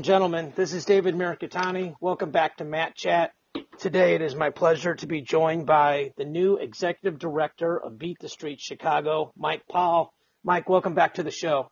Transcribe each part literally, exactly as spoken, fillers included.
and gentlemen, this is David Mercatani. Welcome back to Matt Chat. Today it is my pleasure to be joined by the new executive director of Beat the Streets Chicago, Mike Paul. Mike, welcome back to the show.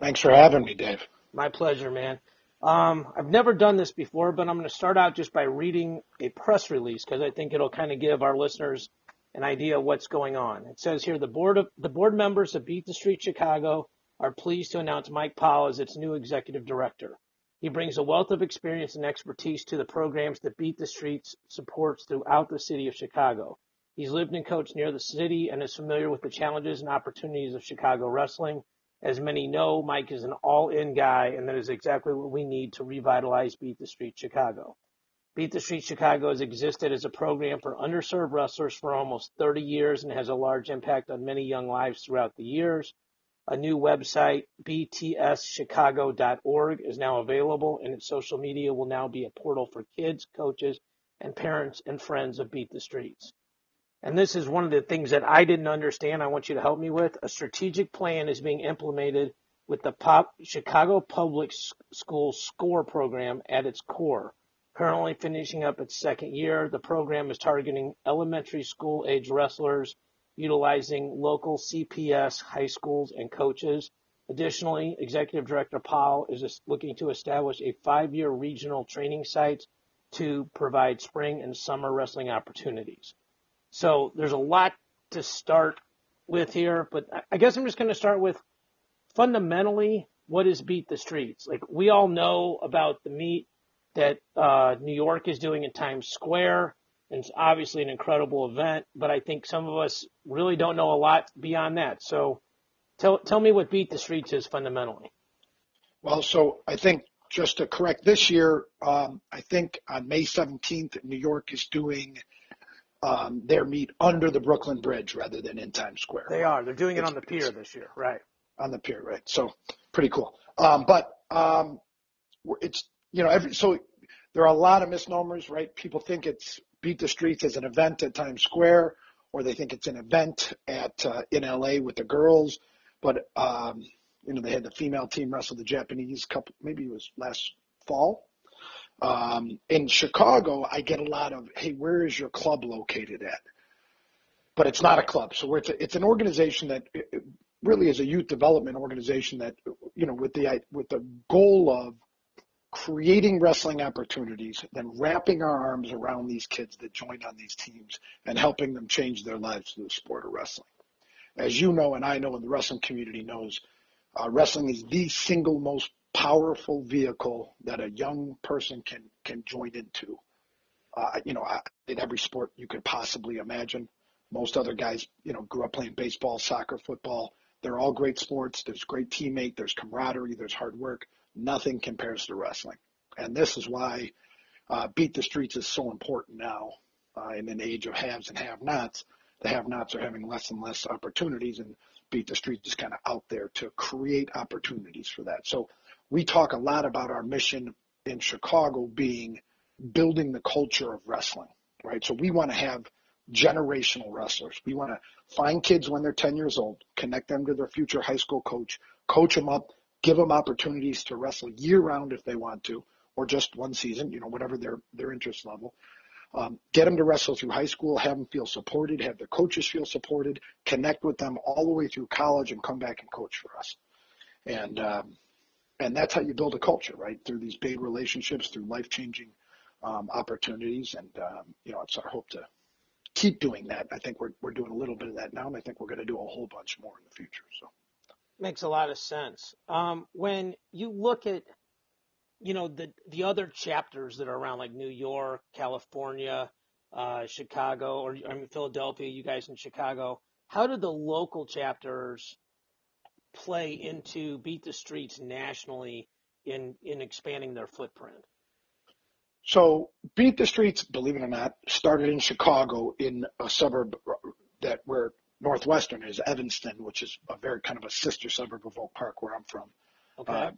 Thanks for having me, Dave. My pleasure, man. Um, I've never done this before, but I'm going to start out just by reading a press release because I think it'll kind of give our listeners an idea of what's going on. It says here, the board of the board members of Beat the Street Chicago are pleased to announce Mike Paul as its new executive director. He brings a wealth of experience and expertise to the programs that Beat the Streets supports throughout the city of Chicago. He's lived and coached near the city and is familiar with the challenges and opportunities of Chicago wrestling. As many know, Mike is an all-in guy, and that is exactly what we need to revitalize Beat the Street Chicago. Beat the Street Chicago has existed as a program for underserved wrestlers for almost thirty years and has a large impact on many young lives throughout the years. A new website, b t s chicago dot org, is now available, and its social media will now be a portal for kids, coaches, and parents and friends of Beat the Streets. And this is one of the things that I didn't understand. I want you to help me with. A strategic plan is being implemented with the Pop Chicago Public Schools SCORE program at its core. Currently finishing up its second year, the program is targeting elementary school age wrestlers, utilizing local C P S, high schools, and coaches. Additionally, Executive Director Paul is looking to establish a five-year regional training site to provide spring and summer wrestling opportunities. So there's a lot to start with here, but I guess I'm just going to start with fundamentally, what is Beat the Streets? Like, we all know about the meet that uh, New York is doing in Times Square, and it's obviously an incredible event, but I think some of us really don't know a lot beyond that. So tell, tell me what Beat the Streets is fundamentally. Well, so I think just to correct this year, um, I think on May seventeenth, New York is doing – Um, their meet under the Brooklyn Bridge rather than in Times Square. They are. They're doing it on the pier this year, right? On the pier, right? So pretty cool. Um, but um, it's you know every so there are a lot of misnomers, right? People think it's Beat the Streets as an event at Times Square, or they think it's an event at uh, in L A with the girls. But um, you know they had the female team wrestle the Japanese couple. Maybe it was last fall. Um, in Chicago, I get a lot of, hey, where is your club located at? But it's not a club. So we're, it's, a, it's an organization that it really is a youth development organization that, you know, with the, with the goal of creating wrestling opportunities, then wrapping our arms around these kids that join on these teams and helping them change their lives through the sport of wrestling. As you know, and I know, and the wrestling community knows, uh, wrestling is the single most powerful vehicle that a young person can can join into. Uh, you know, I did every sport you could possibly imagine. Most other guys, you know, grew up playing baseball, soccer, football. They're all great sports. There's great teammate. There's camaraderie. There's hard work. Nothing compares to wrestling. And this is why uh, Beat the Streets is so important now uh, in an age of haves and have-nots. The have-nots are having less and less opportunities, and Beat the Streets is kind of out there to create opportunities for that. So we talk a lot about our mission in Chicago being building the culture of wrestling, right? So we want to have generational wrestlers. We want to find kids when they're ten years old, connect them to their future high school coach, coach them up, give them opportunities to wrestle year-round if they want to, or just one season, you know, whatever their, their interest level. Um, get them to wrestle through high school, have them feel supported, have their coaches feel supported, connect with them all the way through college and come back and coach for us. And, um, And that's how you build a culture, right? Through these big relationships, through life-changing um, opportunities. And, um, you know, it's our hope to keep doing that. I think we're we're doing a little bit of that now, and I think we're going to do a whole bunch more in the future. So makes a lot of sense. Um, when you look at, you know, the, the other chapters that are around, like New York, California, uh, Chicago, or I mean, Philadelphia, you guys in Chicago, how do the local chapters play into Beat the Streets nationally in in expanding their footprint? So Beat the Streets, believe it or not, started in Chicago in a suburb that where Northwestern is, Evanston, which is a very kind of a sister suburb of Oak Park where I'm from. Okay. Uh,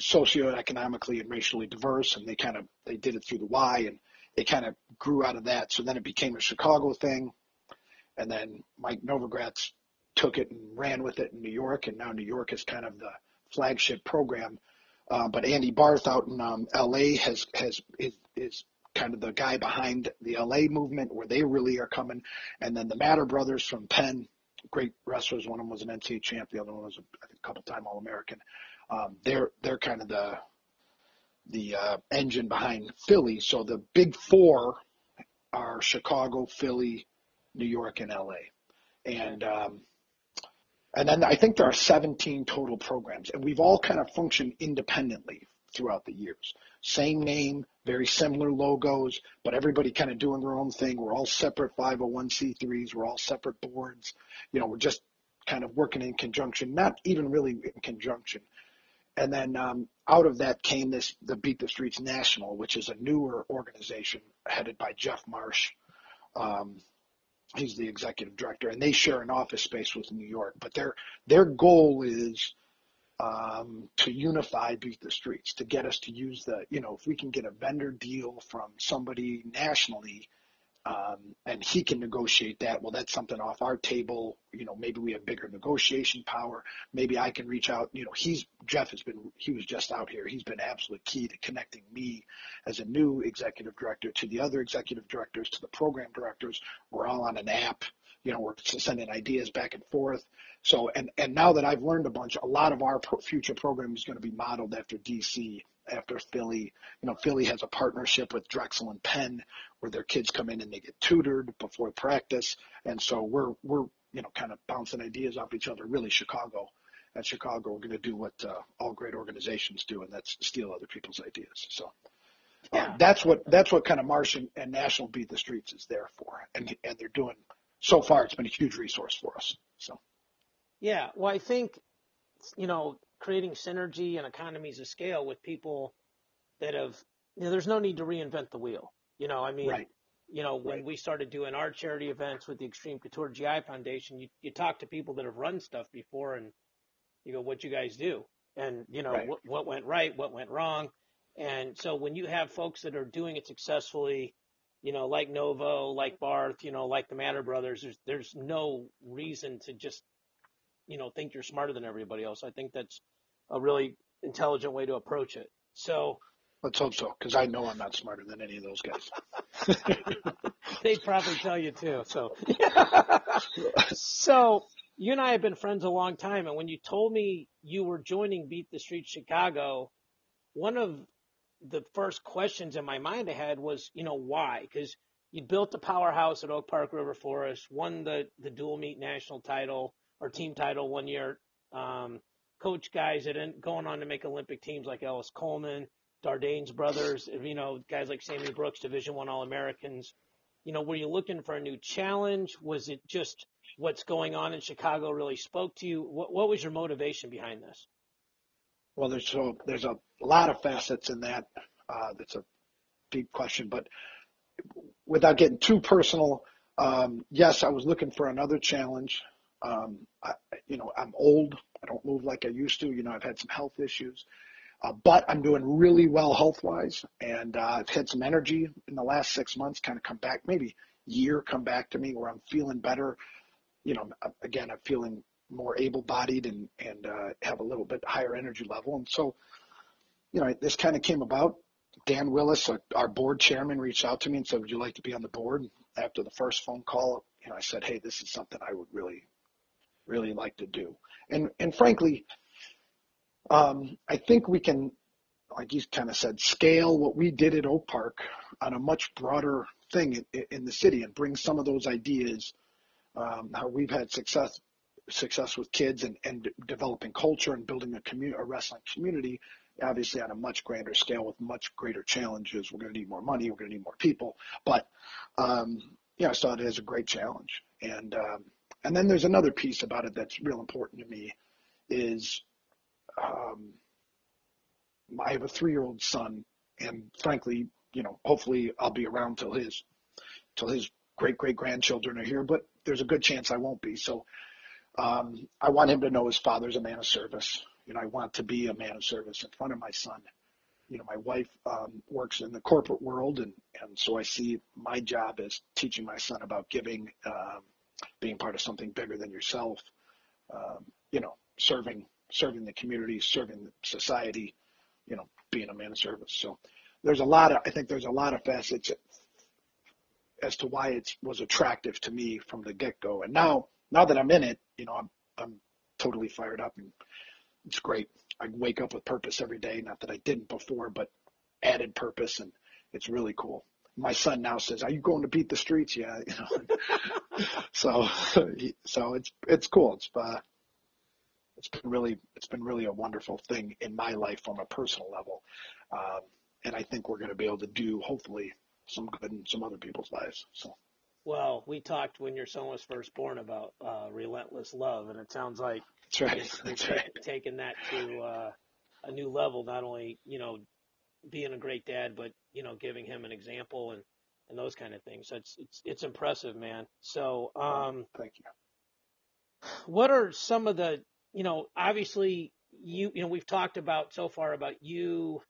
socioeconomically and racially diverse, and they kind of they did it through the Y, and they kind of grew out of that. So then it became a Chicago thing, and then Mike Novogratz took it and ran with it in New York, and now New York is kind of the flagship program. Uh, but Andy Barth out in um, L A has has is, is kind of the guy behind the L A movement, where they really are coming. And then the Matter Brothers from Penn, great wrestlers. One of them was an N C A A champ. The other one was a, I think, a couple-time All-American. Um, they're they're kind of the the uh, engine behind Philly. So the big four are Chicago, Philly, New York, and L A. And um, and then I think there are seventeen total programs, and we've all kind of functioned independently throughout the years. Same name, very similar logos, but everybody kind of doing their own thing. We're all separate five oh one c threes. We're all separate boards. You know, we're just kind of working in conjunction, not even really in conjunction. And then um, out of that came this, the Beat the Streets National, which is a newer organization headed by Jeff Marsh. Um, he's the executive director, and they share an office space with New York. But their their goal is um, to unify Beat the Streets, to get us to use the, you know, if we can get a vendor deal from somebody nationally, Um, and he can negotiate that, well, that's something off our table. You know, maybe we have bigger negotiation power. Maybe I can reach out. You know, he's Jeff has been, he was just out here. He's been absolutely key to connecting me as a new executive director to the other executive directors, to the program directors. We're all on an app. You know, we're sending ideas back and forth. So, and, and now that I've learned a bunch, a lot of our pro- future program is going to be modeled after D C, after Philly. You know, Philly has a partnership with Drexel and Penn where their kids come in and they get tutored before practice. And so we're, we're you know, kind of bouncing ideas off each other. Really, Chicago. At Chicago, we're going to do what uh, all great organizations do, and that's steal other people's ideas. So yeah. um, that's what that's what kind of Marsh and, and National Beat the Streets is there for. And and they're doing, so far, it's been a huge resource for us. So, yeah, well, I think, you know, creating synergy and economies of scale with people that have, you know, there's no need to reinvent the wheel. You know, I mean, right. you know, when right. we started doing our charity events with the Extreme Couture G I Foundation, you, you talk to people that have run stuff before and you go, what'd you guys do? And, you know, right. what, what went right, what went wrong? And so when you have folks that are doing it successfully, you know, like Novo, like Barth, you know, like the Matter Brothers, there's, there's no reason to just, you know, think you're smarter than everybody else. I think that's a really intelligent way to approach it. So let's hope so, because I know I'm not smarter than any of those guys. They'd probably tell you too. So, so you and I have been friends a long time, and when you told me you were joining Beat the Street Chicago, one of the first questions in my mind I had was, you know, why? Because you built a powerhouse at Oak Park River Forest, won the, the dual meet national title or team title one year, um, coach guys that are going on to make Olympic teams like Ellis Coleman, Dardane's brothers, you know, guys like Sammy Brooks, Division One All-Americans. You know, were you looking for a new challenge? Was it just what's going on in Chicago really spoke to you? What, what was your motivation behind this? Well, there's so there's a lot of facets in that. Uh, that's a deep question, but without getting too personal, um, yes, I was looking for another challenge. Um, I, you know, I'm old. I don't move like I used to. You know, I've had some health issues, uh, but I'm doing really well health-wise, and uh, I've had some energy in the last six months. Kind of come back, maybe year, come back to me where I'm feeling better. You know, again, I'm feeling more able-bodied and and uh, have a little bit higher energy level. And so, you know, this kind of came about. Dan Willis, our, our board chairman, reached out to me and said, "Would you like to be on the board?" And after the first phone call, you know, I said, "Hey, this is something I would really." really like to do." And and frankly, um, I think we can, like you kind of said, scale what we did at Oak Park on a much broader thing in, in the city and bring some of those ideas, um, how we've had success success with kids and, and developing culture and building a, commu- a wrestling community, obviously on a much grander scale with much greater challenges. We're going to need more money. We're going to need more people. But, um, you know, I saw it as a great challenge. And, um, And then there's another piece about it that's real important to me is um, I have a three-year-old son, and frankly, you know, hopefully I'll be around till his till his great-great-grandchildren are here, but there's a good chance I won't be. So um, I want him to know his father's a man of service. You know, I want to be a man of service in front of my son. You know, my wife um, works in the corporate world, and, and so I see my job as teaching my son about giving, um, being part of something bigger than yourself, um, you know, serving, serving the community, serving society, you know, being a man of service. So there's a lot of, I think there's a lot of facets as to why it was attractive to me from the get-go. And now, now that I'm in it, you know, I'm, I'm totally fired up, and it's great. I wake up with purpose every day. Not that I didn't before, but added purpose, and it's really cool. My son now says, "Are you going to Beat the Streets?" Yeah, you know. so, so it's it's cool. It's uh, it's been really it's been really a wonderful thing in my life on a personal level, um, and I think we're going to be able to do hopefully some good in some other people's lives. So, well, we talked when your son was first born about uh, relentless love, and it sounds like that's right. It's, that's it's right. Taking that to uh, a new level, not only you know. being a great dad, but, you know, giving him an example and, and those kind of things. So it's, it's, it's impressive, man. So, um, thank you. What are some of the, you know, obviously you, you know, we've talked about so far about you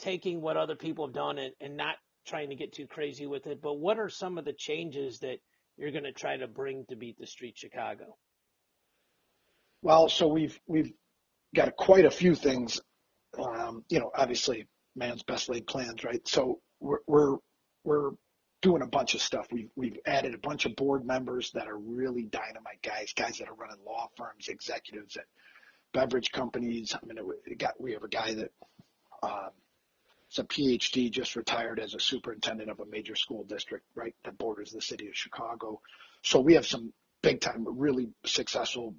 taking what other people have done and, and not trying to get too crazy with it, but what are some of the changes that you're going to try to bring to Beat the Street Chicago? Well, so we've, we've got quite a few things, um, you know, obviously, man's best laid plans, right? So we're we're we're doing a bunch of stuff. We've we've added a bunch of board members that are really dynamite guys, guys that are running law firms, executives at beverage companies. I mean, it, it got, we have a guy that um, it's a P H D, just retired as a superintendent of a major school district, right, that borders the city of Chicago. So we have some big time, really successful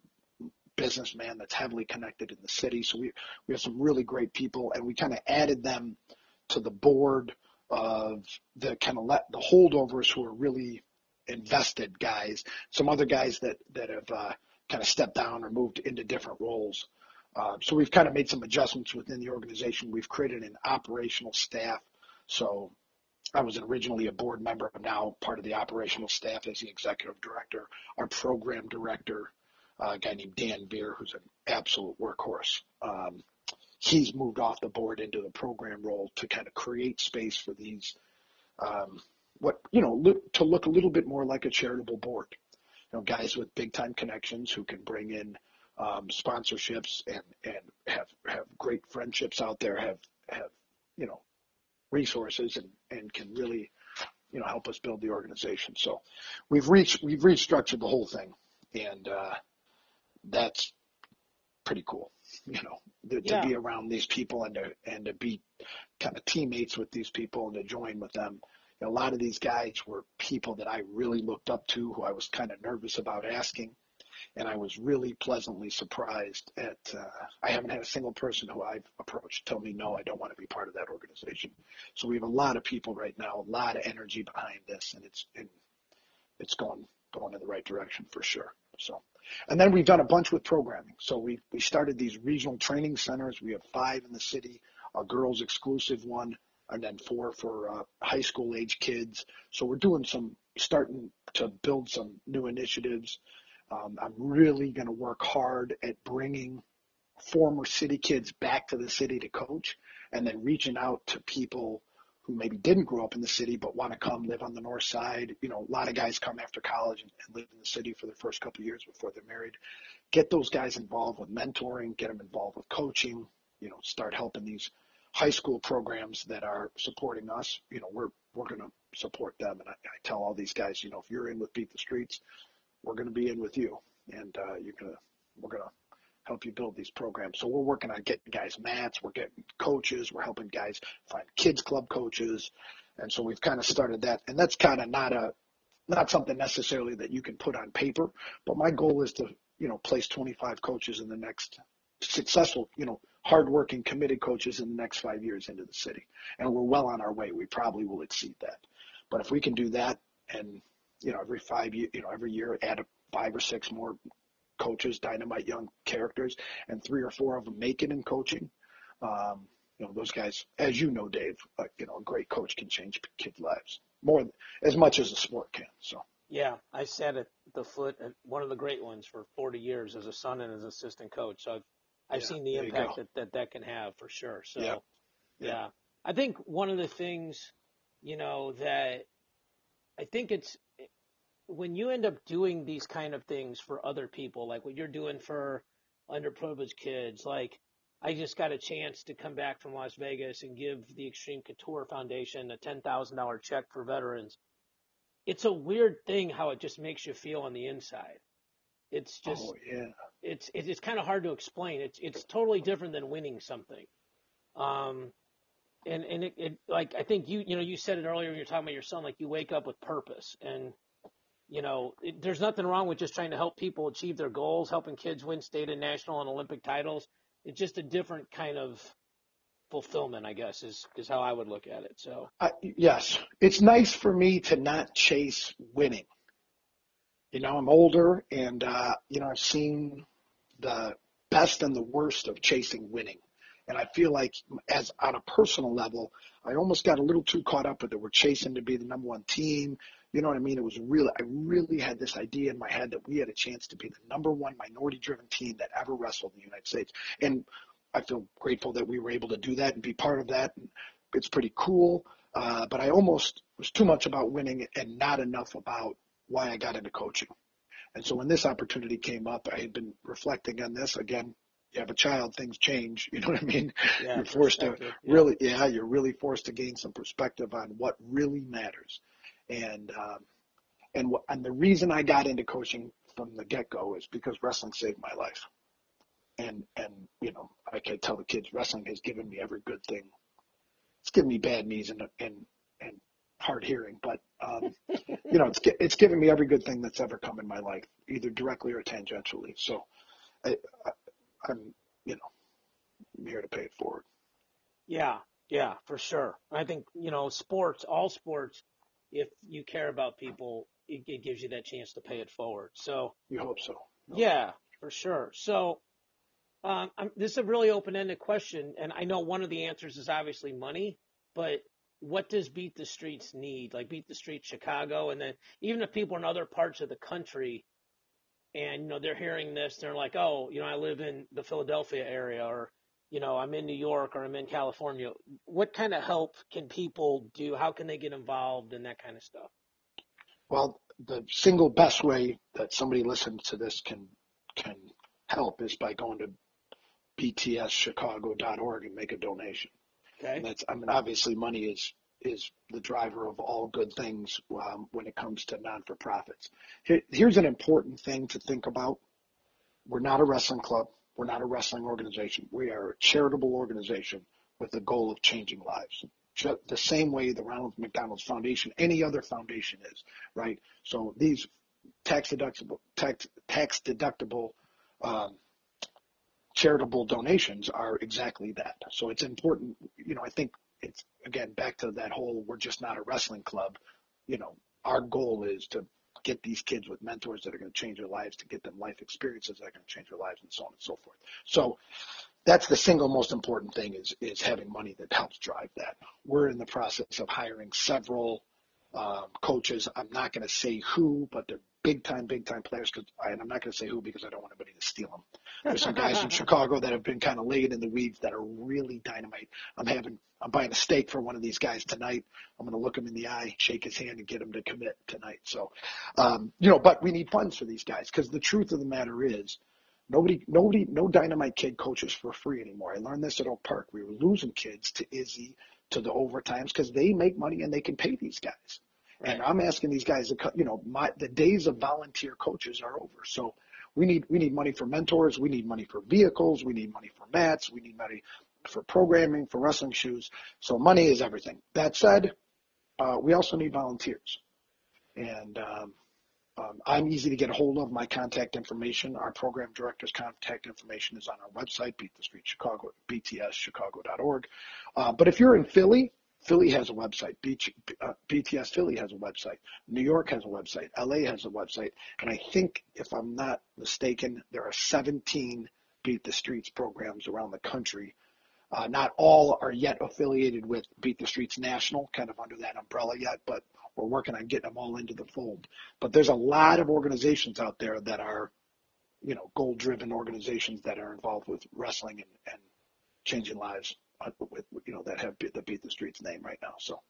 businessman that's heavily connected in the city. So we, we have some really great people, and we kind of added them to the board of the kind of let the holdovers who are really invested guys, some other guys that, that have uh, kind of stepped down or moved into different roles. Uh, so we've kind of made some adjustments within the organization. We've created an operational staff. So I was originally a board member, but now part of the operational staff is the executive director, our program director, Uh, a guy named Dan Beer, who's an absolute workhorse. Um, he's moved off the board into the program role to kind of create space for these, um, what you know, look, to look a little bit more like a charitable board. You know, guys with big time connections who can bring in um, sponsorships and and have have great friendships out there, have have you know, resources and and can really you know help us build the organization. So we've reached we've restructured the whole thing, and uh, that's pretty cool, you know, th- yeah. to be around these people and to, and to be kind of teammates with these people and to join with them. And a lot of these guys were people that I really looked up to, who I was kind of nervous about asking. And I was really pleasantly surprised at, uh, I haven't had a single person who I've approached tell me, no, I don't want to be part of that organization. So we have a lot of people right now, a lot of energy behind this, and it's, and it's going, going in the right direction for sure. So, and then we've done a bunch with programming. So we we started these regional training centers. We have five in the city, a girls exclusive one, and then four for uh, high school age kids. So we're doing some, starting to build some new initiatives. Um, I'm really going to work hard at bringing former city kids back to the city to coach, and then reaching out to people who maybe didn't grow up in the city but want to come live on the north side. You know, a lot of guys come after college and, and live in the city for the first couple of years before they're married. Get those guys involved with mentoring, get them involved with coaching, you know, start helping these high school programs that are supporting us. You know, we're we're going to support them. And I, I tell all these guys, you know, if you're in with Beat the Streets, we're going to be in with you. And uh, you're gonna, we're going to help you build these programs. So we're working on getting guys mats, we're getting coaches, we're helping guys find kids club coaches. And so we've kind of started that. And that's kind of not a, not something necessarily that you can put on paper, but my goal is to, you know, place twenty-five coaches in the next successful, you know, hardworking, committed coaches in the next five years into the city. And we're well on our way. We probably will exceed that. But if we can do that and, you know, every five year, you know, every year add a five or six more coaches, dynamite young characters, and three or four of them make it in coaching. Um, you know, those guys, as you know, Dave, uh, you know, a great coach can change kids' lives more as much as a sport can. So yeah, I sat at the foot at one of the great ones for forty years as a son and as assistant coach. So I've, I've yeah, seen the impact that, that that can have for sure. So yeah. Yeah. yeah, I think one of the things, you know, that I think it's, when you end up doing these kind of things for other people, like what you're doing for underprivileged kids, like I just got a chance to come back from Las Vegas and give the Extreme Couture Foundation a ten thousand dollars check for veterans. It's a weird thing how it just makes you feel on the inside. It's just, oh, yeah. it's, it's, it's kind of hard to explain. It's, it's totally different than winning something. Um, and, and it, it, like, I think you, you know, you said it earlier when you're talking about your son, like you wake up with purpose and, you know, it, there's nothing wrong with just trying to help people achieve their goals, helping kids win state and national and Olympic titles. It's just a different kind of fulfillment, I guess, is, is how I would look at it. So, uh, yes, it's nice for me to not chase winning. You know, I'm older and, uh, you know, I've seen the best and the worst of chasing winning. And I feel like as on a personal level, I almost got a little too caught up with it. We're chasing to be the number one team. You know what I mean? It was really, I really had this idea in my head that we had a chance to be the number one minority-driven team that ever wrestled in the United States. And I feel grateful that we were able to do that and be part of that. And it's pretty cool. Uh, but I almost was too much about winning and not enough about why I got into coaching. And so when this opportunity came up, I had been reflecting on this. Again, you have a child, things change. You know what I mean? Yeah, you're forced to yeah. really, yeah, you're really forced to gain some perspective on what really matters. And, um, and, w- and the reason I got into coaching from the get-go is because wrestling saved my life. And, and, you know, I can tell the kids wrestling has given me every good thing. It's given me bad knees and, and, and hard hearing, but, um, you know, it's, it's given me every good thing that's ever come in my life, either directly or tangentially. So I, I, I'm, you know, I'm here to pay it forward. Yeah. Yeah, for sure. I think, you know, sports, all sports, if you care about people, it, it gives you that chance to pay it forward. So you hope so. No. Yeah, for sure. So um, I'm, this is a really open-ended question, and I know one of the answers is obviously money. But what does Beat the Streets need? Like Beat the Streets Chicago, and then even if people in other parts of the country, and you know they're hearing this, they're like, oh, you know, I live in the Philadelphia area, or you know, I'm in New York or I'm in California. What kind of help can people do? How can they get involved in that kind of stuff? Well, the single best way that somebody listening to this can can help is by going to b t s chicago dot org and make a donation. Okay. And that's, I mean, obviously money is is the driver of all good things um, when it comes to non-for-profits. Here, here's an important thing to think about. We're not a wrestling club. We're not a wrestling organization. We are a charitable organization with the goal of changing lives. Just the same way the Ronald McDonald Foundation, any other foundation is, right? So these tax deductible, tax, tax deductible um, charitable donations are exactly that. So it's important, you know, I think it's, again, back to that whole, we're just not a wrestling club. You know, our goal is to get these kids with mentors that are going to change their lives, to get them life experiences that are going to change their lives, and so on and so forth. So that's the single most important thing is, is having money that helps drive that. We're in the process of hiring several um, coaches. I'm not going to say who, but they're big time, big time players. Cause I, and I'm not going to say who because I don't want anybody to steal them. There's some guys in Chicago that have been kind of laid in the weeds that are really dynamite. I'm having, I'm buying a steak for one of these guys tonight. I'm going to look him in the eye, shake his hand, and get him to commit tonight. So, um, you know, but we need funds for these guys because the truth of the matter is nobody, nobody, no dynamite kid coaches for free anymore. I learned this at Oak Park. We were losing kids to Izzy, to the overtimes because they make money and they can pay these guys. And I'm asking these guys to cut, you know, my, the days of volunteer coaches are over. So we need, we need money for mentors. We need money for vehicles. We need money for mats. We need money for programming, for wrestling shoes. So money is everything. That said, uh, we also need volunteers. And um, um, I'm easy to get a hold of. My contact information, our program director's contact information is on our website, Beat the Street Chicago, b t s chicago dot org. Uh, but if you're in Philly, Philly has a website. B T S Philly has a website. New York has a website. L A has a website. And I think, if I'm not mistaken, there are seventeen Beat the Streets programs around the country. Uh, not all are yet affiliated with Beat the Streets National, kind of under that umbrella yet, but we're working on getting them all into the fold. But there's a lot of organizations out there that are, you know, goal-driven organizations that are involved with wrestling and, and changing lives. With, you know, that have the Beat the Streets name right now. So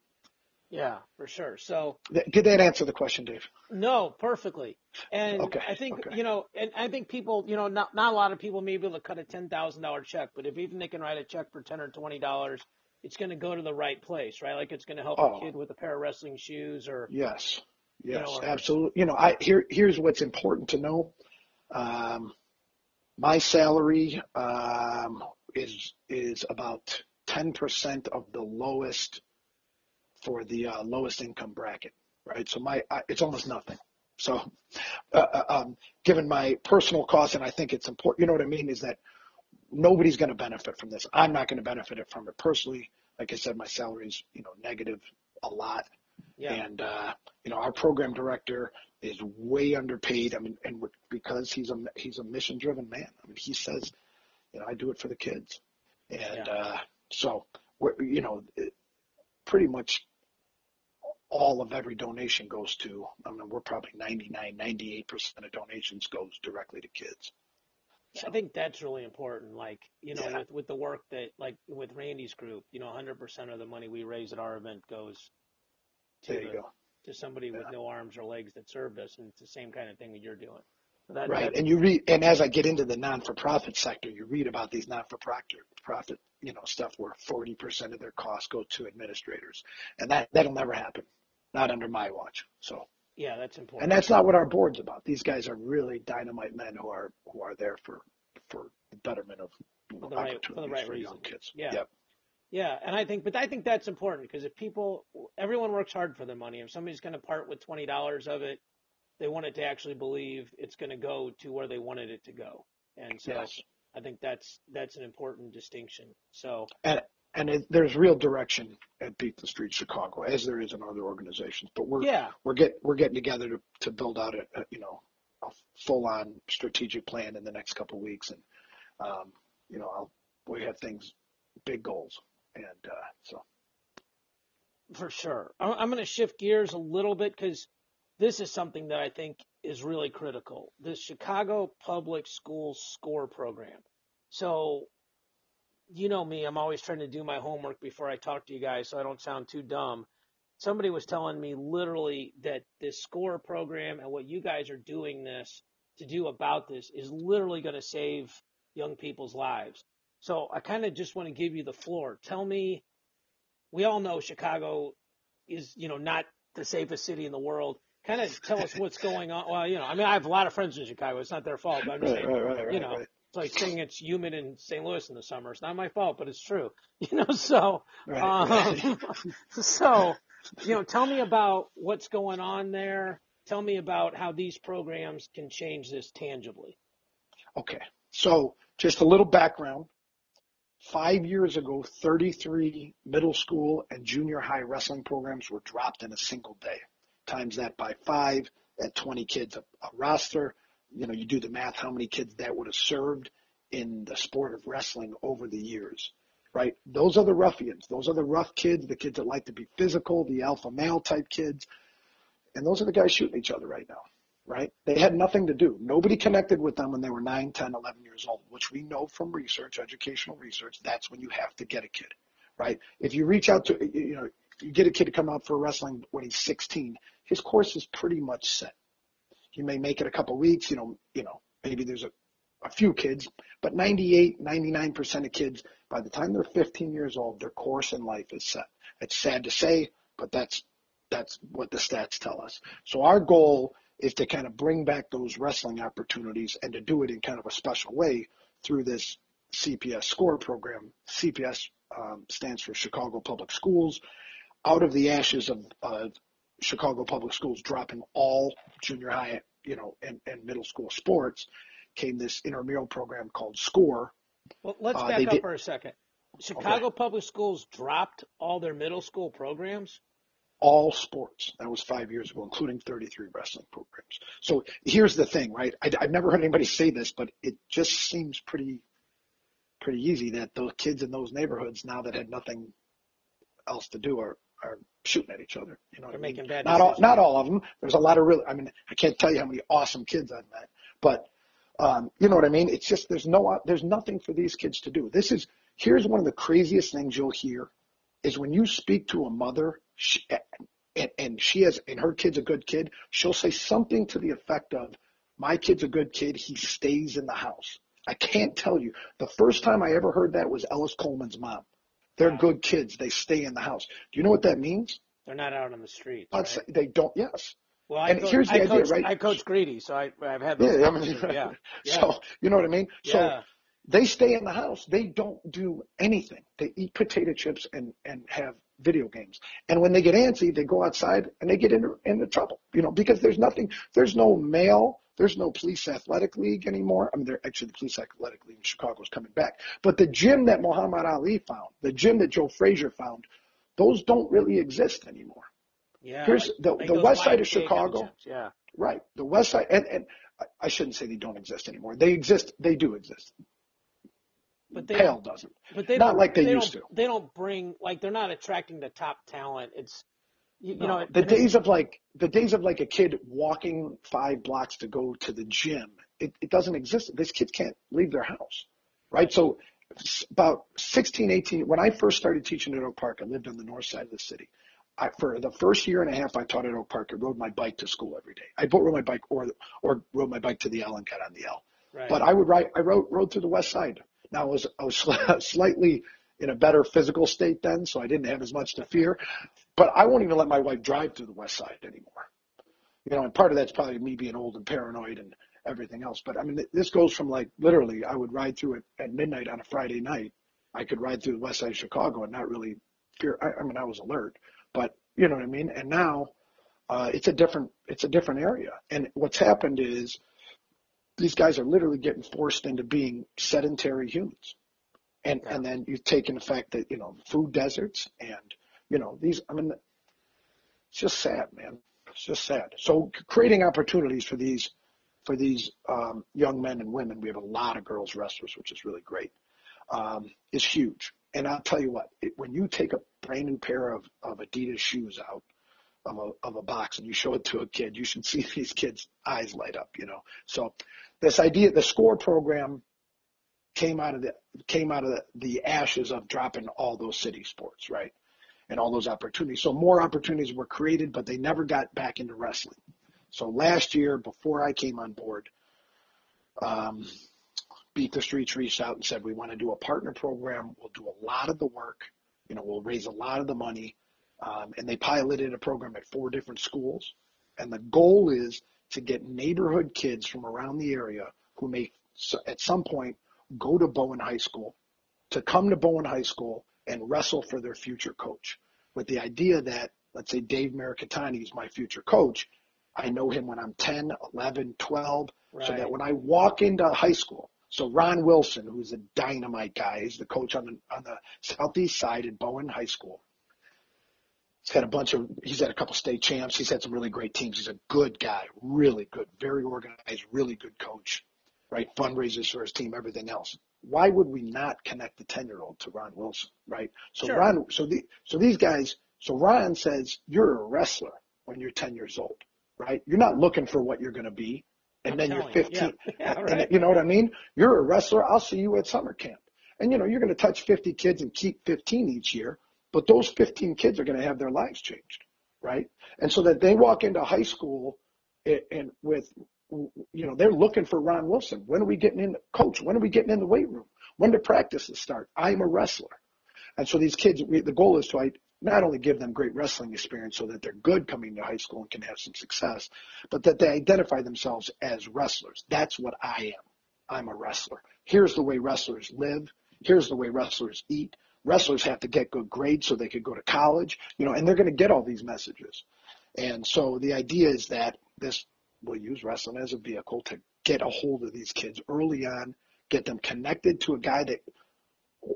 Yeah, for sure. So did that answer the question, Dave? No, perfectly. And okay, I think, okay. you know, and I think people, you know, not, not a lot of people may be able to cut a ten thousand dollars check, but if even they can write a check for ten or twenty dollars, it's going to go to the right place, right? Like it's going to help oh. a kid with a pair of wrestling shoes or. Yes, yes, you know, or, absolutely. You know, I here here's what's important to know. Um, my salary um, is is about ten percent of the lowest for the uh, lowest income bracket, right? So my I, it's almost nothing. So uh, um, given my personal costs, and I think it's important, you know what I mean, is that nobody's going to benefit from this. I'm not going to benefit it from it personally. Like I said, my salary is, you know, negative a lot. Yeah. And, uh, you know, our program director is way underpaid. I mean, and because he's a, he's a mission driven man. I mean, he says, you know, I do it for the kids. And yeah. uh, so, we're, you know, it, pretty much all of every donation goes to, I mean, we're probably ninety-nine, ninety-eight percent of donations goes directly to kids. So. I think that's really important. Like, you know, yeah. with, with the work that, like with Randy's group, you know, one hundred percent of the money we raise at our event goes to, the, go. to somebody yeah. with no arms or legs that served us. And it's the same kind of thing that you're doing. So that, right. And you read, and as I get into the non-for-profit sector, you read about these non-for-profit, you know, stuff where forty percent of their costs go to administrators, and that, that'll never happen. Not under my watch. So. Yeah, that's important. And that's not what our board's about. These guys are really dynamite men who are who are there for for the betterment of you know, for the right, opportunities for, the right for young kids. Yeah, yep. yeah. And I think, but I think that's important because if people, everyone works hard for their money. If somebody's going to part with twenty dollars of it, they want it to actually believe it's going to go to where they wanted it to go. And so yes. I think that's that's an important distinction. So. And, And it, there's real direction at Beat the Street Chicago, as there is in other organizations. But we're yeah. we're get we're getting together to, to build out a, a you know a full on strategic plan in the next couple of weeks, and um, you know I'll, we have things big goals, and uh, so for sure. I'm, I'm going to shift gears a little bit because this is something that I think is really critical. The Chicago Public Schools SCORE program. So. You know me, I'm always trying to do my homework before I talk to you guys so I don't sound too dumb. Somebody was telling me literally that this SCORE program and what you guys are doing this to do about this is literally going to save young people's lives. So I kind of just want to give you the floor. Tell me, we all know Chicago is, you know, not the safest city in the world. Kind of tell us what's going on. Well, you know, I mean, I have a lot of friends in Chicago. It's not their fault, but I'm just right, saying, right, right, you know. Right. It's like saying it's humid in Saint Louis in the summer. It's not my fault, but it's true. You know, so, right, um, right. so, you know, tell me about what's going on there. Tell me about how these programs can change this tangibly. Okay. So just a little background. Five years ago, thirty-three middle school and junior high wrestling programs were dropped in a single day. Times that by five, at twenty kids a, a roster. You know, you do the math, how many kids that would have served in the sport of wrestling over the years, right? Those are the ruffians. Those are the rough kids, the kids that like to be physical, the alpha male type kids. And those are the guys shooting each other right now, right? They had nothing to do. Nobody connected with them when they were nine, ten, eleven years old, which we know from research, educational research, that's when you have to get a kid, right? If you reach out to, you know, you get a kid to come out for wrestling when he's sixteen, his course is pretty much set. He may make it a couple of weeks, you know, you know, maybe there's a, a few kids, but ninety-eight, ninety-nine percent of kids, by the time they're fifteen years old, their course in life is set. It's sad to say, but that's that's what the stats tell us. So our goal is to kind of bring back those wrestling opportunities and to do it in kind of a special way through this C P S SCORE program. C P S um, stands for Chicago Public Schools. Out of the ashes of uh, Chicago Public Schools dropping all junior high, you know, and, and middle school sports, came this intramural program called SCORE. Well, let's uh, back up did... for a second. Chicago okay. Public Schools dropped all their middle school programs? All sports. That was five years ago, including thirty-three wrestling programs. So here's the thing, right? I, I've never heard anybody say this, but it just seems pretty, pretty easy that those kids in those neighborhoods now that had nothing else to do are, are shooting at each other. You know what I mean? Bad not all, not all of them. There's a lot of really, I mean, I can't tell you how many awesome kids I've met, but um, you know what I mean? It's just, there's no, there's nothing for these kids to do. This is, here's one of the craziest things you'll hear is when you speak to a mother she, and, and she has, and her kid's a good kid, she'll say something to the effect of, my kid's a good kid, he stays in the house. I can't tell you. The first time I ever heard that was Ellis Coleman's mom. They're wow. good kids. They stay in the house. Do you know what that means? They're not out on the street. Right? They don't, yes. Well, I and coach, here's the I idea, coach, right? I coach greedy, so I, I've had those yeah, I mean, yeah. yeah. So, you know what I mean? Yeah. So they stay in the house. They don't do anything. They eat potato chips and, and have video games. And when they get antsy, they go outside and they get into, into trouble, you know, because there's nothing, there's no male. There's no police athletic league anymore. I mean, there actually the police athletic league in Chicago is coming back. But the gym that Muhammad Ali found, the gym that Joe Frazier found, those don't really exist anymore. Yeah. Here's the the west side of Chicago. Yeah. Right. The west side, and, and I shouldn't say they don't exist anymore. They exist. They do exist. But they Pale doesn't. But they not like they, they used to. They don't bring like they're not attracting the top talent. It's You, you no, know, the days of like the days of like a kid walking five blocks to go to the gym, it, it doesn't exist. These kids can't leave their house, right? So about sixteen, eighteen, when I first started teaching at Oak Park, I lived on the north side of the city. I, for the first year and a half I taught at Oak Park, I rode my bike to school every day. I both rode my bike or or rode my bike to the L and got on the L. Right. But I would ride. I rode rode through the west side. Now I was I was slightly in a better physical state then, so I didn't have as much to fear. But I won't even let my wife drive through the west side anymore. You know, and part of that's probably me being old and paranoid and everything else. But, I mean, this goes from, like, literally I would ride through it at midnight on a Friday night. I could ride through the west side of Chicago and not really fear. I, I mean, I was alert. But, you know what I mean? And now uh, it's a different it's a different area. And what's happened is these guys are literally getting forced into being sedentary humans. And yeah. and then you take in the fact that, you know, food deserts and, you know, these, I mean, it's just sad, man. It's just sad. So creating opportunities for these for these um, young men and women, we have a lot of girls wrestlers, which is really great, um, is huge. And I'll tell you what, it, when you take a brand new pair of, of Adidas shoes out of a, of a box and you show it to a kid, you should see these kids' eyes light up, you know. So this idea, the SCORE program, came out of the came out of the, the ashes of dropping all those city sports, right, and all those opportunities. So more opportunities were created, but they never got back into wrestling. So last year, before I came on board, um, Beat the Streets reached out and said, we want to do a partner program. We'll do a lot of the work. You know, we'll raise a lot of the money. Um, and they piloted a program at four different schools. And the goal is to get neighborhood kids from around the area who may, at some point, go to Bowen High School, to come to Bowen High School and wrestle for their future coach, with the idea that, let's say Dave Mercatani is my future coach, I know him when I'm ten, eleven, twelve, right. So that when I walk into high school, so Ron Wilson, who's a dynamite guy, he's the coach on the on the southeast side at Bowen High School. He's had a bunch of, he's had a couple state champs, he's had some really great teams, he's a good guy, really good, very organized, really good coach. Right, fundraisers for his team, everything else. Why would we not connect the ten-year-old to Ron Wilson, right? So sure. Ron, so the, so these guys, so Ron says you're a wrestler when you're ten years old, right? You're not looking for what you're going to be, and I'm then you're fifteen. You. Yeah. Yeah, right. And, you know what I mean? You're a wrestler. I'll see you at summer camp, and you know you're going to touch fifty kids and keep fifteen each year, but those fifteen kids are going to have their lives changed, right? And so that they walk into high school, and, and with you know, they're looking for Ron Wilson. When are we getting in, coach? When are we getting in the weight room? When do practices start? I'm a wrestler. And so these kids, we, the goal is to not only give them great wrestling experience so that they're good coming to high school and can have some success, but that they identify themselves as wrestlers. That's what I am. I'm a wrestler. Here's the way wrestlers live. Here's the way wrestlers eat. Wrestlers have to get good grades so they could go to college, you know, and they're going to get all these messages. And so the idea is that this, we'll use wrestling as a vehicle to get a hold of these kids early on, get them connected to a guy that,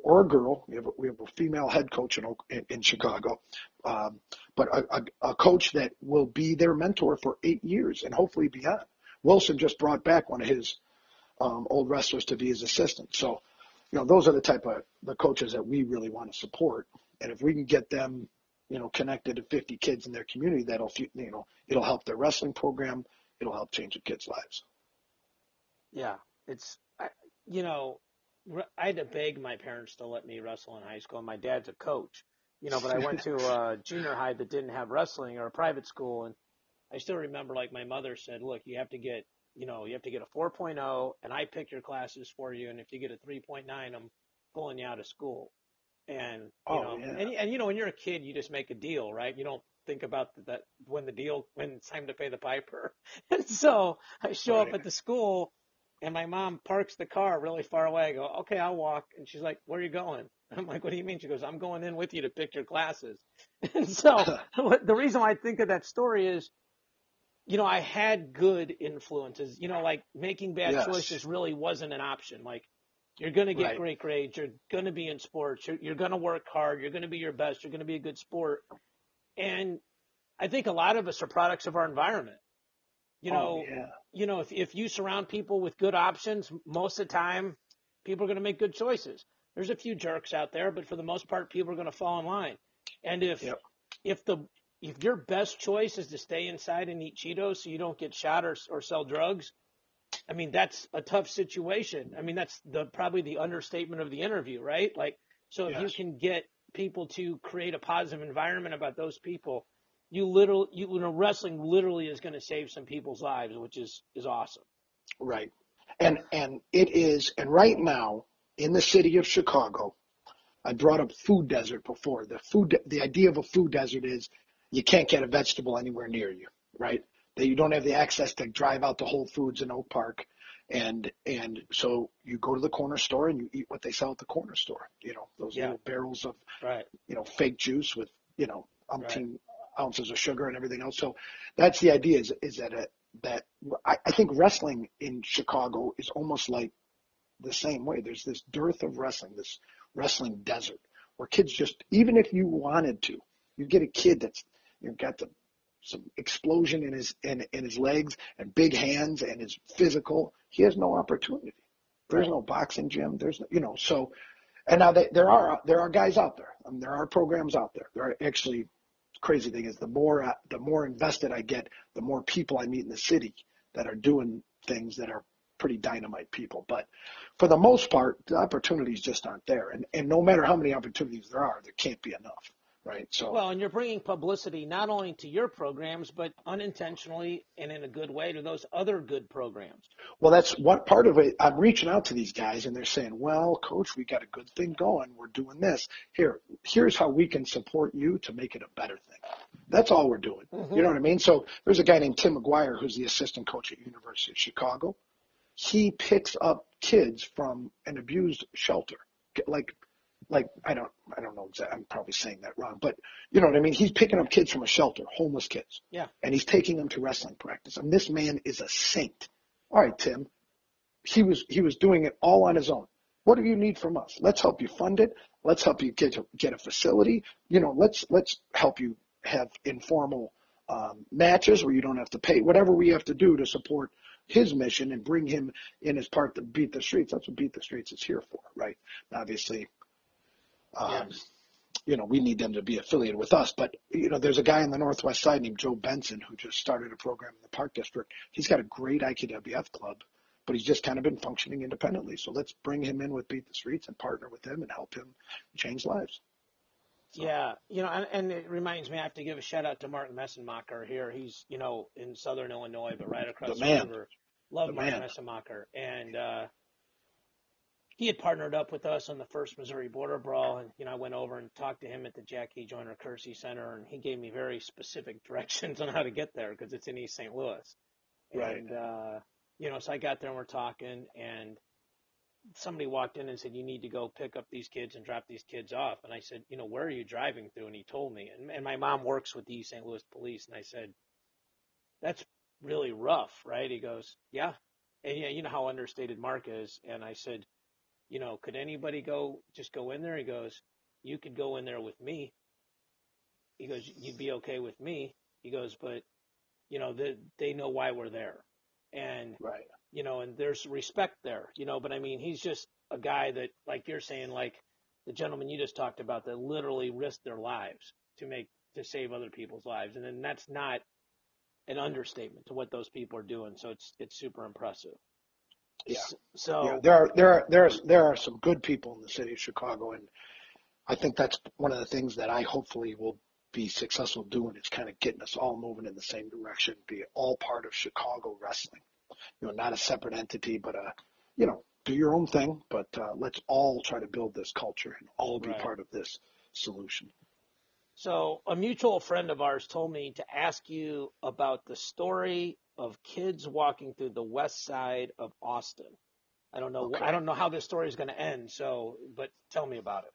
or a girl. We have a, we have a female head coach in in, in Chicago, um, but a, a, a coach that will be their mentor for eight years and hopefully beyond. Wilson just brought back one of his um, old wrestlers to be his assistant. So, you know, those are the type of the coaches that we really want to support. And if we can get them, you know, connected to fifty kids in their community, that'll, you know, it'll help their wrestling program. It'll help change the kids' lives. Yeah, it's, I, you know, I had to beg my parents to let me wrestle in high school, and my dad's a coach. you know, but I went to a junior high that didn't have wrestling, or a private school. And I still remember, like, my mother said, look, you have to get, you know, you have to get a four point oh, and I pick your classes for you. And if you get a three point nine, I'm pulling you out of school. And, you oh, know, yeah. and, and, you know, when you're a kid, you just make a deal, right? You don't think about that when the deal, when it's time to pay the piper. And so I show right. up at the school, and my mom parks the car really far away. I go, okay, I'll walk. And she's like, where are you going? I'm like, what do you mean? She goes, I'm going in with you to pick your classes. And so the reason why I think of that story is, you know, I had good influences, you know, like making bad yes. choices really wasn't an option. Like, you're going to get right. great grades. You're going to be in sports. You're, you're going to work hard. You're going to be your best. You're going to be a good sport. And I think a lot of us are products of our environment. You know, oh, yeah. you know, if, if you surround people with good options, most of the time people are going to make good choices. There's a few jerks out there, but for the most part, people are going to fall in line. And if yep. if the if your best choice is to stay inside and eat Cheetos so you don't get shot or or sell drugs, I mean, that's a tough situation. I mean, that's the probably the understatement of the interview, right? Like, so yes. if you can get people to create a positive environment about those people, you literally, you, you know, wrestling literally is going to save some people's lives, which is, is awesome. Right. And, and it is, and right now in the city of Chicago, I brought up food desert before. The food, the idea of a food desert is you can't get a vegetable anywhere near you, right? That you don't have the access to drive out to Whole Foods in Oak Park. And, and so you go to the corner store and you eat what they sell at the corner store. You know, those yeah. little barrels of, right. you know, fake juice with, you know, umpteen right. ounces of sugar and everything else. So that's the idea is, is that, a, that I, I think wrestling in Chicago is almost like the same way. There's this dearth of wrestling, this wrestling desert where kids just, even if you wanted to, you get a kid that's, you've got the, some explosion in his in, in his legs and big hands and his physical. He has no opportunity. There's no boxing gym. There's no, you know, so, and now they, there are there are guys out there. I mean, there are programs out there. There are actually, crazy thing is the more uh, the more invested I get, the more people I meet in the city that are doing things that are pretty dynamite people. But for the most part, the opportunities just aren't there. And and no matter how many opportunities there are, there can't be enough. Right. So, well, and you're bringing publicity not only to your programs, but unintentionally and in a good way to those other good programs. Well, that's what part of it. I'm reaching out to these guys and they're saying, well, coach, we got a good thing going. We're doing this here. Here's how we can support you to make it a better thing. That's all we're doing. Mm-hmm. You know what I mean? So there's a guy named Tim McGuire, who's the assistant coach at University of Chicago. He picks up kids from an abused shelter, like Like, I don't, I don't know exactly, I'm probably saying that wrong, but you know what I mean? He's picking up kids from a shelter, homeless kids. Yeah. And he's taking them to wrestling practice. And this man is a saint. All right, Tim, he was, he was doing it all on his own. What do you need from us? Let's help you fund it. Let's help you get, to, get a facility. You know, let's, let's help you have informal um, matches where you don't have to pay, whatever we have to do to support his mission and bring him in as part to Beat the Streets. That's what Beat the Streets is here for, right? And obviously, Um, yes. you know, we need them to be affiliated with us, but you know, there's a guy on the Northwest side named Joe Benson who just started a program in the Park District. He's got a great I K W F club, but he's just kind of been functioning independently. So let's bring him in with Beat the Streets and partner with him and help him change lives. So. Yeah. You know, and, and it reminds me, I have to give a shout out to Martin Messenmacher here. He's, you know, in Southern Illinois, but right across the, the river. Love the Martin man. Messenmacher. And, uh, he had partnered up with us on the first Missouri border brawl, and you know I went over and talked to him at the Jackie Joyner Kersey Center, and he gave me very specific directions on how to get there because it's in East Saint Louis. Right. And uh, you know, so I got there and we're talking, and somebody walked in and said, "You need to go pick up these kids and drop these kids off." And I said, "You know, where are you driving through?" And he told me, and, and my mom works with the East Saint Louis Police, and I said, "That's really rough, right?" He goes, "Yeah," and yeah, you know how understated Mark is, and I said, you know, could anybody go, just go in there? He goes, you could go in there with me. He goes, you'd be okay with me. He goes, but, you know, they, they know why we're there. And, right. you know, and there's respect there, you know, but I mean, he's just a guy that, like you're saying, like the gentleman you just talked about that literally risked their lives to make, to save other people's lives. And then that's not an understatement to what those people are doing. So it's, it's super impressive. Yeah. So yeah, there are there are there are there are some good people in the city of Chicago, and I think that's one of the things that I hopefully will be successful doing, is kind of getting us all moving in the same direction, be all part of Chicago wrestling. You know, not a separate entity, but a, you know, do your own thing, but uh, let's all try to build this culture and all be right. part of this solution. So a mutual friend of ours told me to ask you about the story of kids walking through the west side of Austin. I don't know. Okay. I don't know how this story is going to end. So, but tell me about it.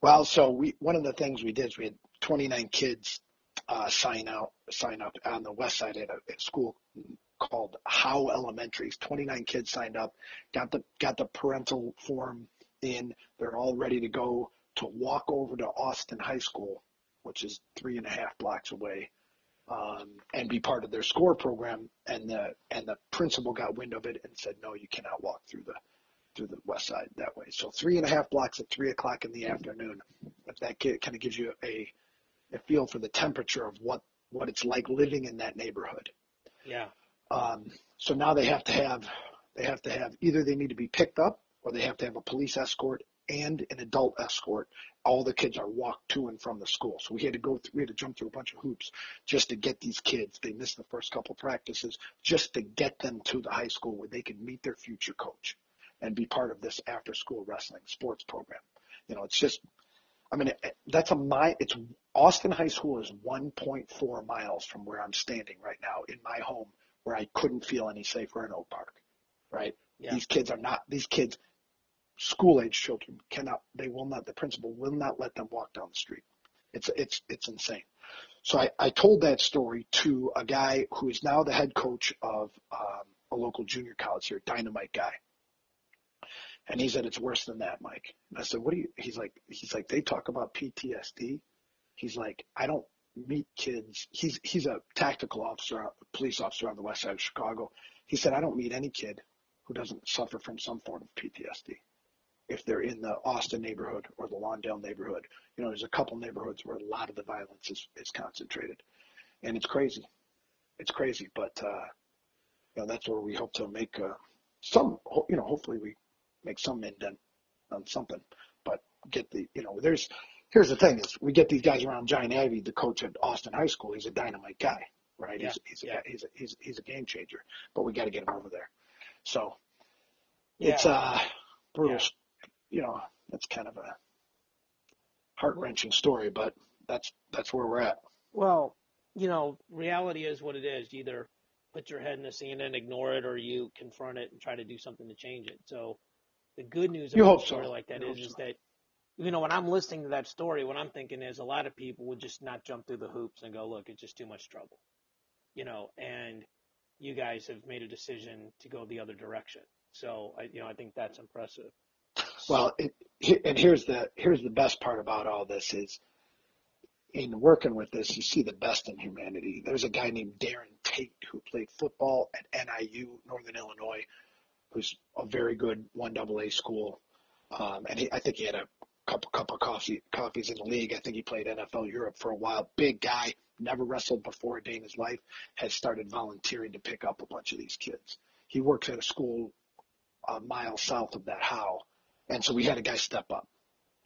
Well, so we, one of the things we did is we had twenty-nine kids uh, sign out, sign up on the west side at a at school called Howe Elementaries. twenty-nine kids signed up, got the got the parental form in. They're all ready to go to walk over to Austin High School, which is three and a half blocks away, um, and be part of their SCORE program. And the and the principal got wind of it and said, no, you cannot walk through the through the west side that way. So three and a half blocks at three o'clock in the afternoon. That kind of gives you a, a feel for the temperature of what, what it's like living in that neighborhood. Yeah. Um, so now they have to have, they have to have, either they need to be picked up or they have to have a police escort and an adult escort. All the kids are walked to and from the school. So we had to go through, we had to jump through a bunch of hoops just to get these kids. They missed the first couple practices just to get them to the high school where they could meet their future coach and be part of this after-school wrestling sports program. You know, it's just, I mean, that's a mile. It's Austin High School is one point four miles from where I'm standing right now in my home, where I couldn't feel any safer in Oak Park, right? Yeah. These kids are not, these kids, school-age children cannot, they will not, the principal will not let them walk down the street. It's it's it's insane. So I, I told that story to a guy who is now the head coach of um, a local junior college here, Dynamite guy. And he said, it's worse than that, Mike. And I said, what do you, he's like, he's like, they talk about P T S D. He's like, I don't meet kids. He's, he's a tactical officer, a police officer on the west side of Chicago. He said, I don't meet any kid who doesn't suffer from some form of P T S D if they're in the Austin neighborhood or the Lawndale neighborhood. You know, there's a couple neighborhoods where a lot of the violence is, is concentrated, and it's crazy. It's crazy. But, uh, you know, that's where we hope to make uh, some, you know, hopefully we make some indent on something, but get the, you know, there's, here's the thing is we get these guys around John Ivey, the coach at Austin High School. He's a Dynamite guy, right? Yeah. He's, he's, yeah. A, he's, a, he's, he's a game changer, but we got to get him over there. So yeah. it's uh, brutal, yeah. you know, that's kind of a heart wrenching story, but that's, that's where we're at. Well, you know, reality is what it is. You either put your head in the sand and ignore it, or you confront it and try to do something to change it. So, the good news about a story like that is, is that, you know, when I'm listening to that story, what I'm thinking is a lot of people would just not jump through the hoops and go, look, it's just too much trouble, you know, and you guys have made a decision to go the other direction. So, I, you know, I think that's impressive. Well, it, and here's the, here's the best part about all this is in working with this, you see the best in humanity. There's a guy named Darren Tate who played football at N I U, Northern Illinois, who's a very good one double A school. Um, and he, I think he had a couple, couple of coffee, coffees in the league. I think he played N F L Europe for a while. Big guy, never wrestled before a day in his life, has started volunteering to pick up a bunch of these kids. He works at a school a mile south of that Howe. And so we had a guy step up.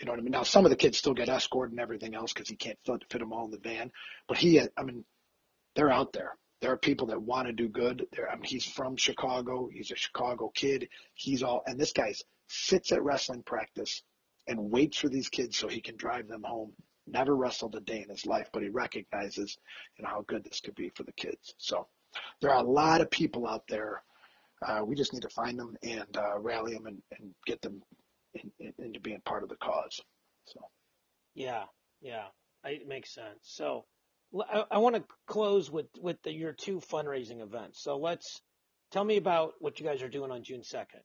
You know what I mean? Now, some of the kids still get escorted and everything else because he can't fit, fit them all in the van. But he, I mean, they're out there. There are people that want to do good. There, I mean, he's from Chicago. He's a Chicago kid. He's all, and this guy sits at wrestling practice and waits for these kids so he can drive them home. Never wrestled a day in his life, but he recognizes, you know, how good this could be for the kids. So there are a lot of people out there. Uh, we just need to find them and uh, rally them and, and get them in, in, into being part of the cause. So, yeah, yeah, it makes sense. So. I, I want to close with, with the, your two fundraising events. So let's tell me about what you guys are doing on June second.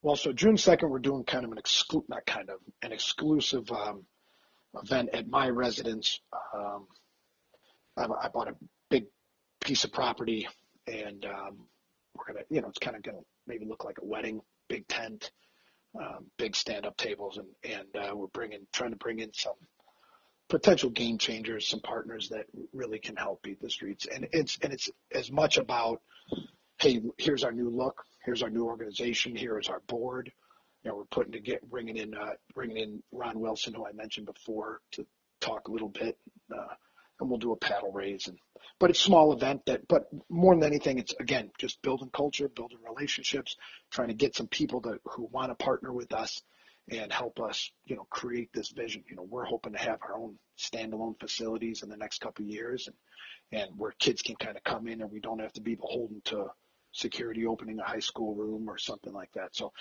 Well, so June second, we're doing kind of an exclu- not kind of an exclusive um, event at my residence. Um, I, I bought a big piece of property, and um, we're gonna, you know, it's kind of gonna maybe look like a wedding. Big tent, um, big stand-up tables, and and uh, we're bringing trying to bring in some potential game changers, some partners that really can help Beat the Streets. And it's, and it's as much about, hey, here's our new look, here's our new organization, here is our board, you know, we're putting to get bringing in uh, bringing in Ron Wilson, who I mentioned before, to talk a little bit, uh, and we'll do a paddle raise. And but it's a small event that, but more than anything, it's again just building culture, building relationships, trying to get some people to who want to partner with us and help us, you know, create this vision. You know, we're hoping to have our own standalone facilities in the next couple of years, and, and where kids can kind of come in and we don't have to be beholden to security opening a high school room or something like that. So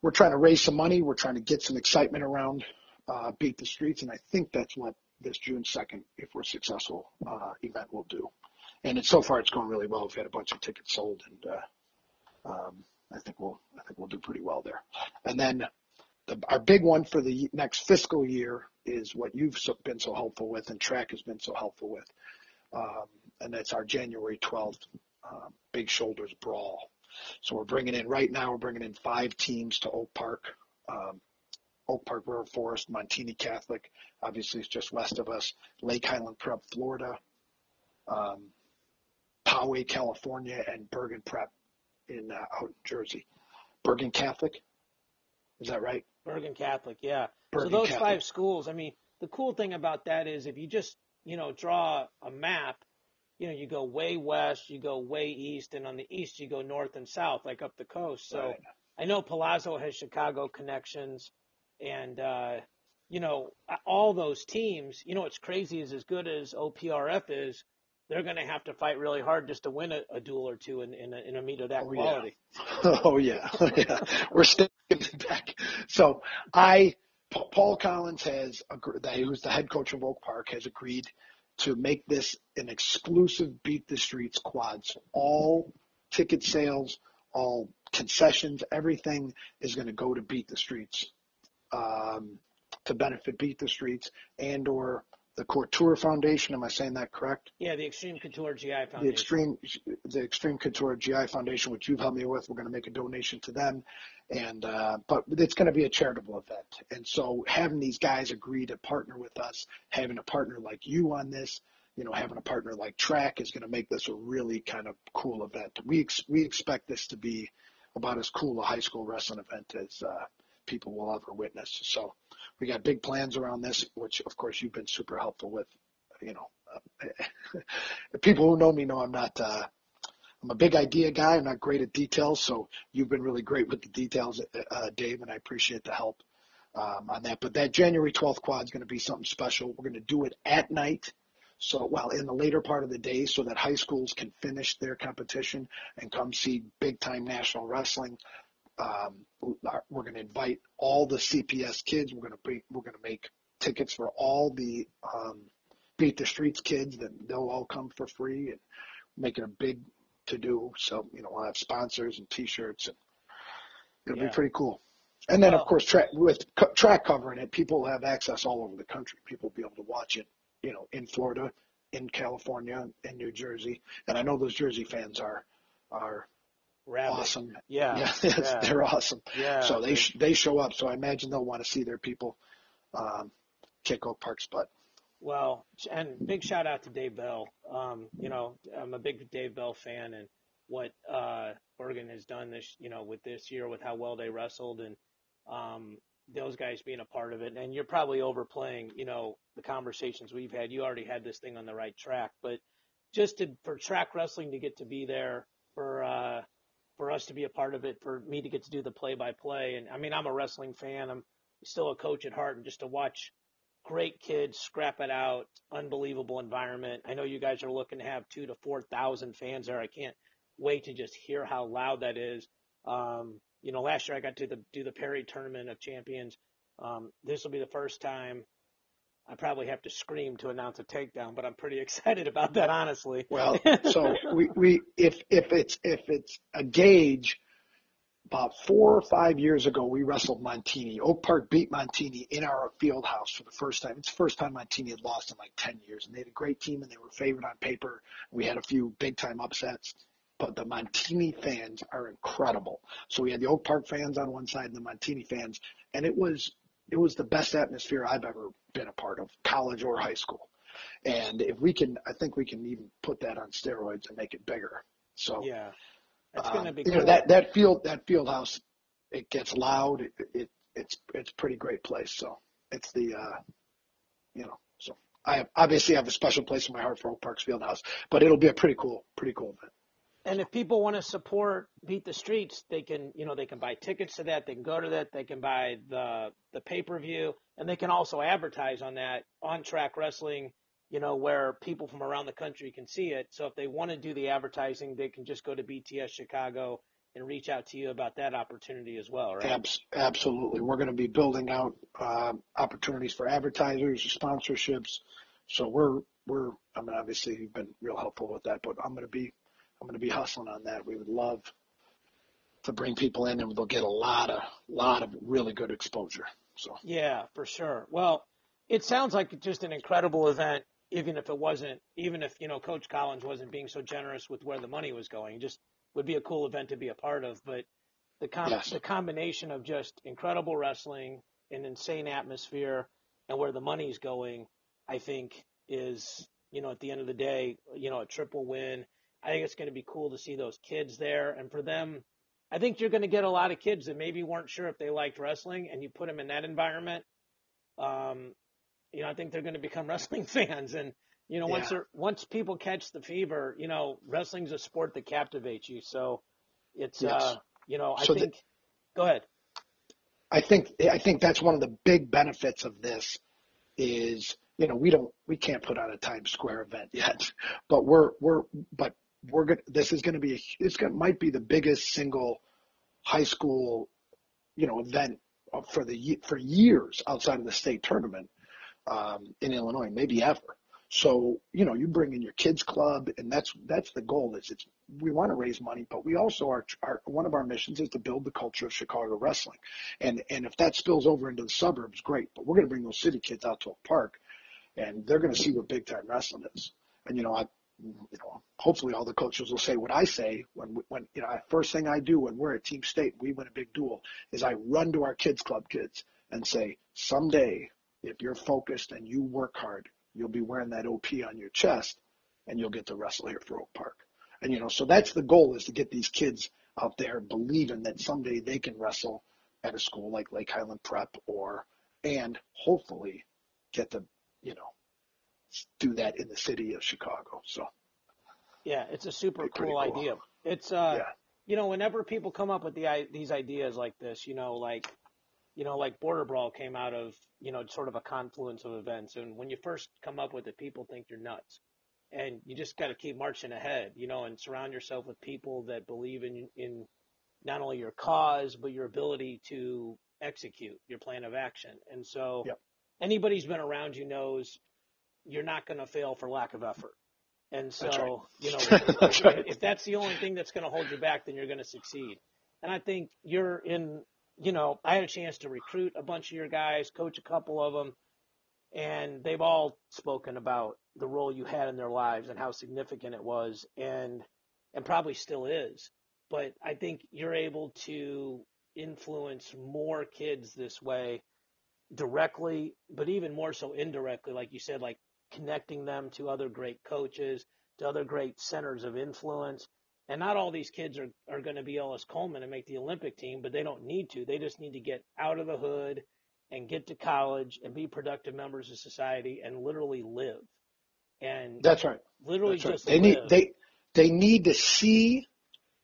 we're trying to raise some money. We're trying to get some excitement around uh, Beat the Streets, and I think that's what this June second, if we're successful, uh, event will do. And it's, so far it's going really well. We've had a bunch of tickets sold, and uh, um, I think we'll I think we'll do pretty well there. And then The, our big one for the next fiscal year is what you've so, been so helpful with, and Track has been so helpful with, um, and that's our January twelfth um, Big Shoulders Brawl. So we're bringing in, right now, we're bringing in five teams to Oak Park, um, Oak Park River Forest, Montini Catholic, obviously it's just west of us, Lake Highland Prep, Florida, um, Poway, California, and Bergen Prep in uh, out in Jersey. Bergen Catholic, is that right? Bergen Catholic, yeah. Bergen so those Catholic. Five schools, I mean, the cool thing about that is if you just, you know, draw a map, you know, you go way west, you go way east, and on the east you go north and south, like up the coast. So right. I know Palazzo has Chicago connections, and, uh, you know, all those teams, you know, what's crazy is as good as O P R F is, they're going to have to fight really hard just to win a, a duel or two in, in, a, in a meet of that oh, quality. Yeah. Oh, yeah. yeah. We're sticking back. So I, Paul Collins has, who's the head coach of Oak Park, has agreed to make this an exclusive Beat the Streets quad. So all ticket sales, all concessions, everything is going to go to Beat the Streets, um, to benefit Beat the Streets and or the Couture Foundation, am I saying that correct? Yeah, the Extreme Couture G I Foundation. The Extreme, the Extreme Couture G I Foundation, which you've helped me with, we're going to make a donation to them, and uh, but it's going to be a charitable event. And so having these guys agree to partner with us, having a partner like you on this, you know, having a partner like Track is going to make this a really kind of cool event. We ex- we expect this to be about as cool a high school wrestling event as uh, people will ever witness. So we got big plans around this, which of course you've been super helpful with. You know, uh, people who know me know I'm not, uh, I'm a big idea guy. I'm not great at details. So you've been really great with the details, uh, Dave, and I appreciate the help um, on that. But that January twelfth quad is going to be something special. We're going to do it at night. So well, in the later part of the day, so that high schools can finish their competition and come see big time national wrestling. Um, we're going to invite all the C P S kids. We're going to be, we're going to make tickets for all the um, Beat the Streets kids. That they'll all come for free, and making a big to do. So you know, we'll have sponsors and T-shirts, and it'll yeah. be pretty cool. And then well, of course, track with co- track covering it, people will have access all over the country. People will be able to watch it, you know, in Florida, in California, in New Jersey, and I know those Jersey fans are are. Rabbit. Awesome. Yeah. yeah, yeah. They're awesome. Yeah. So they sh- they show up. So I imagine they'll want to see their people um, kick Oak Park's butt. Well, and big shout out to Dave Bell. Um, you know, I'm a big Dave Bell fan, and what uh, Bergen has done this, you know, with this year, with how well they wrestled, and um, those guys being a part of it. And you're probably overplaying, you know, the conversations we've had. You already had this thing on the right track, but just to, for track wrestling to get to be there for, uh, for us to be a part of it, for me to get to do the play-by-play. And, I mean, I'm a wrestling fan. I'm still a coach at heart. And just to watch great kids scrap it out, unbelievable environment. I know you guys are looking to have two thousand to four thousand fans there. I can't wait to just hear how loud that is. Um, you know, last year I got to the, do the Perry Tournament of Champions. Um, this will be the first time I probably have to scream to announce a takedown, but I'm pretty excited about that, honestly. Well, so we, we if if it's if it's a gauge, about four or five years ago we wrestled Montini. Oak Park beat Montini in our field house for the first time. It's the first time Montini had lost in like ten years, and they had a great team and they were favored on paper. We had a few big time upsets, but the Montini fans are incredible. So we had the Oak Park fans on one side and the Montini fans, and it was it was the best atmosphere I've ever been a part of, college or high school. And if we can, I think we can even put that on steroids and make it bigger. So yeah, that's um, gonna be cool. You know, that that field that field house it gets loud. It, it it's it's a pretty great place. So it's the uh, you know so I obviously have a special place in my heart for Oak Park's Fieldhouse, but it'll be a pretty cool pretty cool event. And if people want to support Beat the Streets, they can, you know, they can buy tickets to that. They can go to that. They can buy the the pay-per-view, and they can also advertise on that on Track Wrestling, you know, where people from around the country can see it. So if they want to do the advertising, they can just go to B T S Chicago and reach out to you about that opportunity as well, right? Absolutely. We're going to be building out uh, opportunities for advertisers, sponsorships. So we're we're I mean, obviously you've been real helpful with that, but I'm going to be I'm going to be hustling on that. We would love to bring people in, and they'll get a lot of, lot of really good exposure. So yeah, for sure. Well, it sounds like just an incredible event, even if it wasn't, even if, you know, Coach Collins wasn't being so generous with where the money was going. Just would be a cool event to be a part of. But the com- yes. the combination of just incredible wrestling, an insane atmosphere, and where the money's going, I think is, you know, at the end of the day, you know, a triple win. I think it's going to be cool to see those kids there. And for them, I think you're going to get a lot of kids that maybe weren't sure if they liked wrestling, and you put them in that environment. Um, you know, I think they're going to become wrestling fans. And, you know, yeah. once, once people catch the fever, you know, wrestling's a sport that captivates you. So it's, yes. uh, you know, I so think, the, go ahead. I think, I think that's one of the big benefits of this is, you know, we don't, we can't put on a Times Square event yet, but we're, we're, but, We're going this is going to be, a, it's going might be the biggest single high school, you know, event for the, for years outside of the state tournament um, in Illinois, maybe ever. So, you know, you bring in your kids club, and that's, that's the goal is it's, we want to raise money, but we also are, are, one of our missions is to build the culture of Chicago wrestling. And, and if that spills over into the suburbs, great, but we're going to bring those city kids out to a park, and they're going to see what big time wrestling is. And, you know, I, You know, hopefully all the coaches will say what I say when, when you know, first thing I do when we're at Team State, we win a big duel, is I run to our kids club kids and say, someday, if you're focused and you work hard, you'll be wearing that O P on your chest, and you'll get to wrestle here for Oak Park. And, you know, so that's the goal, is to get these kids out there believing that someday they can wrestle at a school like Lake Highland Prep, or, and hopefully get to, you know, do that in the city of Chicago. So yeah, it's a super cool, cool idea. It's uh yeah. You know, whenever people come up with the these ideas like this, you know, like you know like Border Brawl came out of, you know, sort of a confluence of events, and when you first come up with it, people think you're nuts, and you just got to keep marching ahead, you know, and surround yourself with people that believe in in not only your cause but your ability to execute your plan of action. And so yep. anybody's been around you knows you're not going to fail for lack of effort. And so, that's right. you know, that's if, right. if that's the only thing that's going to hold you back, then you're going to succeed. And I think you're in, you know, I had a chance to recruit a bunch of your guys, coach a couple of them, and they've all spoken about the role you had in their lives and how significant it was, and, and probably still is. But I think you're able to influence more kids this way directly, but even more so indirectly, like you said, like, connecting them to other great coaches, to other great centers of influence. And not all these kids are, are going to be Ellis Coleman and make the Olympic team, but they don't need to. They just need to get out of the hood and get to college and be productive members of society and literally live. And that's right. Literally that's just right. They live. need they they need to see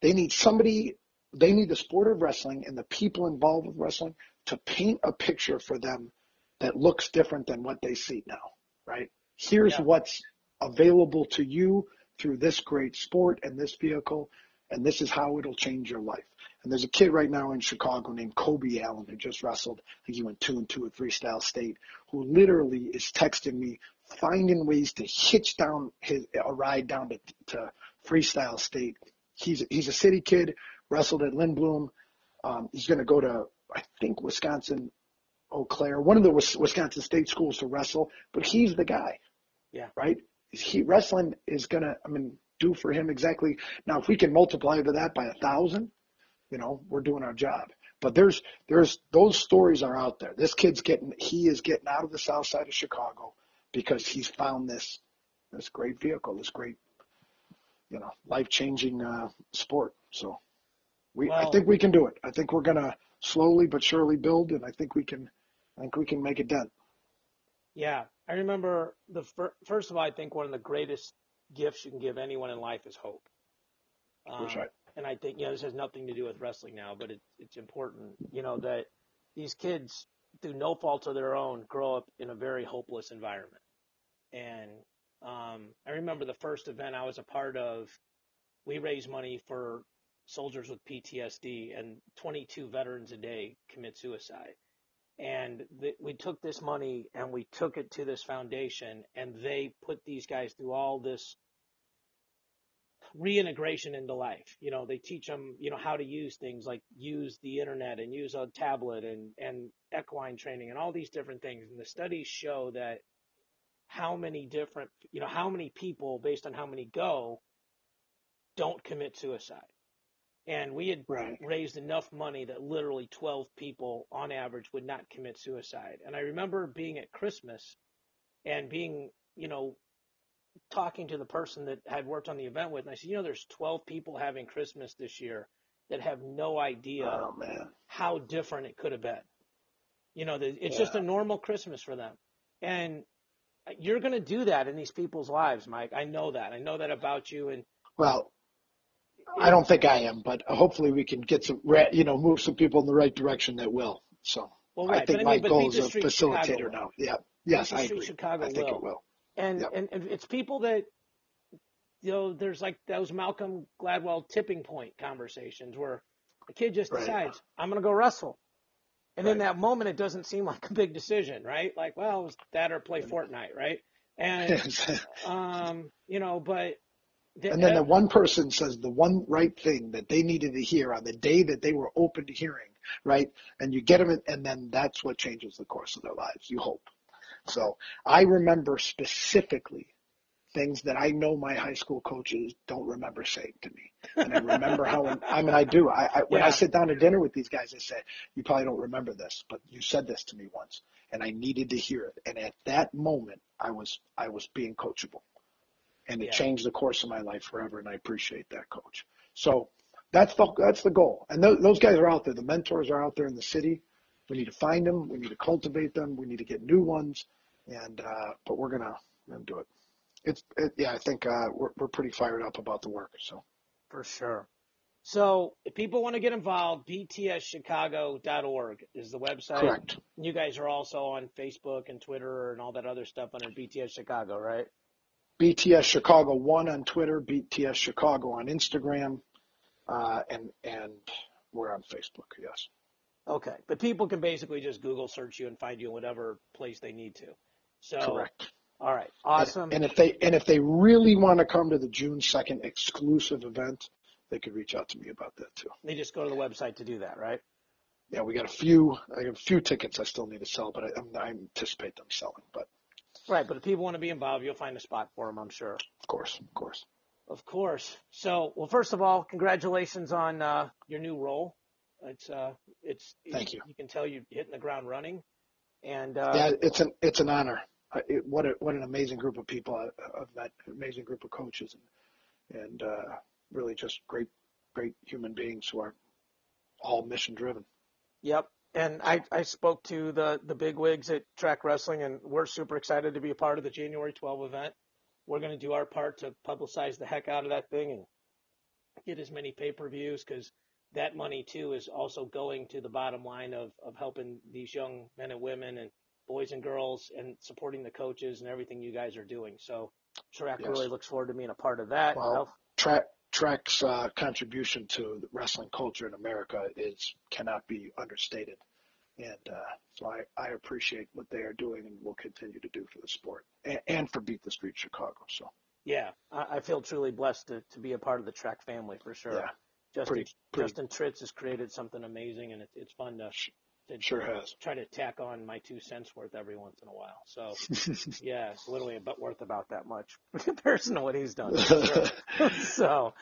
they need somebody they need the sport of wrestling and the people involved with wrestling to paint a picture for them that looks different than what they see now, right? Here's yeah. what's available to you through this great sport and this vehicle, and this is how it'll change your life. And there's a kid right now in Chicago named Kobe Allen who just wrestled. I think he went two and two at Freestyle State, who literally is texting me, finding ways to hitch down his, a ride down to, to Freestyle State. He's, he's a city kid, wrestled at Lynn Bloom. Um, he's going to go to, I think, Wisconsin, Eau Claire, one of the Wisconsin state schools to wrestle, but he's the guy. Yeah. Right? He, wrestling is going to, I mean, do for him exactly. Now, if we can multiply to that by a thousand, you know, we're doing our job. But there's, there's, those stories are out there. This kid's getting, he is getting out of the south side of Chicago because he's found this, this great vehicle, this great, you know, life-changing uh, sport. So we, wow. I think we can do it. I think we're going to slowly but surely build, and I think we can, I think we can make a dent. Yeah, I remember the fir- first of all, I think one of the greatest gifts you can give anyone in life is hope. Um, right. And I think, you know, this has nothing to do with wrestling now, but it, it's important, you know, that these kids, through no fault of their own, grow up in a very hopeless environment. And um, I remember the first event I was a part of, we raised money for soldiers with P T S D, and twenty-two veterans a day commit suicide. And th- we took this money and we took it to this foundation, and they put these guys through all this reintegration into life. You know, they teach them, you know, how to use things like use the internet and use a tablet and, and equine training and all these different things. And the studies show that how many different, you know, how many people, based on how many go, don't commit suicide. And we had right. raised enough money that literally twelve people on average would not commit suicide. And I remember being at Christmas and being, you know, talking to the person that I'd worked on the event with. And I said, you know, there's twelve people having Christmas this year that have no idea oh, man. how different it could have been. You know, the, it's yeah. just a normal Christmas for them. And you're going to do that in these people's lives, Mike. I know that. I know that about you. And well, I don't think I am, but hopefully we can get some, you know, move some people in the right direction that will. So well, right. I think I mean, my goal is a facilitator now. Yeah. Yes, I agree. Chicago I think will. it will. And, yep. and and it's people that, you know, there's like those Malcolm Gladwell tipping point conversations where a kid just right. decides, I'm going to go wrestle. And right. in that moment, it doesn't seem like a big decision, right? Like, well, it was that or play Fortnite, right? And, um, you know, but. The, and then the one person says the one right thing that they needed to hear on the day that they were open to hearing, right? And you get them, and then that's what changes the course of their lives, you hope. So I remember specifically things that I know my high school coaches don't remember saying to me. And I remember how, I mean, I do. I, I When yeah. I sit down to dinner with these guys, I say, you probably don't remember this, but you said this to me once, and I needed to hear it. And at that moment, I was I was being coachable. And it yeah. changed the course of my life forever, and I appreciate that, Coach. So that's the that's the goal. And th- those guys are out there. The mentors are out there in the city. We need to find them. We need to cultivate them. We need to get new ones. And uh, but we're gonna, we're gonna do it. It's it, yeah. I think uh, we're we're pretty fired up about the work. So for sure. So if people want to get involved, b t s chicago dot org is the website. Correct. And you guys are also on Facebook and Twitter and all that other stuff under B T S Chicago, right? B T S Chicago one on Twitter, B T S Chicago on Instagram, uh, and and we're on Facebook, yes. Okay, but people can basically just Google search you and find you in whatever place they need to. So, correct. All right, awesome. And, and if they and if they really want to come to the June second exclusive event, they could reach out to me about that too. They just go to the website to do that, right? Yeah, we got a few. I have a few tickets I still need to sell, but I, I anticipate them selling, but. Right, but if people want to be involved, you'll find a spot for them, I'm sure. Of course, of course. Of course. So, well, first of all, congratulations on uh, your new role. It's, uh, it's. Thank you. You can tell you're hitting the ground running, and uh, yeah, it's an it's an honor. It, what a, what an amazing group of people, of that amazing group of coaches, and and uh, really just great great human beings who are all mission driven. Yep. And I, I spoke to the, the big wigs at Track Wrestling, and we're super excited to be a part of the January twelfth event. We're going to do our part to publicize the heck out of that thing and get as many pay-per-views, because that money, too, is also going to the bottom line of, of helping these young men and women and boys and girls and supporting the coaches and everything you guys are doing. So Track yes. really looks forward to being a part of that. Well, Track. Trek's uh, contribution to the wrestling culture in America is cannot be understated, and uh, so I, I appreciate what they are doing and will continue to do for the sport and, and for Beat the Street Chicago. So yeah, I, I feel truly blessed to, to be a part of the Trek family for sure. Yeah, Justin, pretty, pretty, Justin Tritz has created something amazing, and it, it's fun to, to sure has. try to tack on my two cents worth every once in a while. So yeah, it's literally about worth about that much in comparison to what he's done. Sure. so,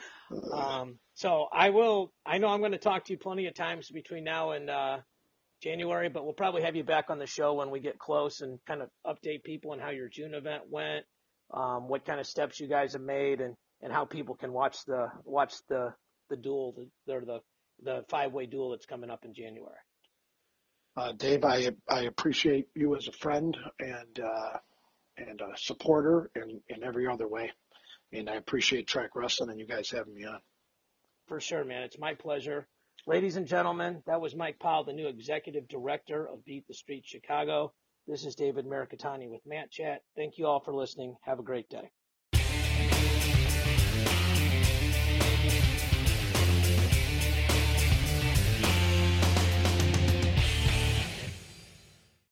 um, so I will, I know I'm going to talk to you plenty of times between now and uh, January, but we'll probably have you back on the show when we get close and kind of update people on how your June event went, um, what kind of steps you guys have made, and, and how people can watch the, watch the, the duel, the, the, the five way duel that's coming up in January. Uh, Dave, I I appreciate you as a friend and uh, and a supporter in, in every other way. And I appreciate Track Wrestling and you guys having me on. For sure, man. It's my pleasure. Ladies and gentlemen, that was Mike Paul, the new executive director of Beat the Street Chicago. This is David Mercatani with Matt Chat. Thank you all for listening. Have a great day.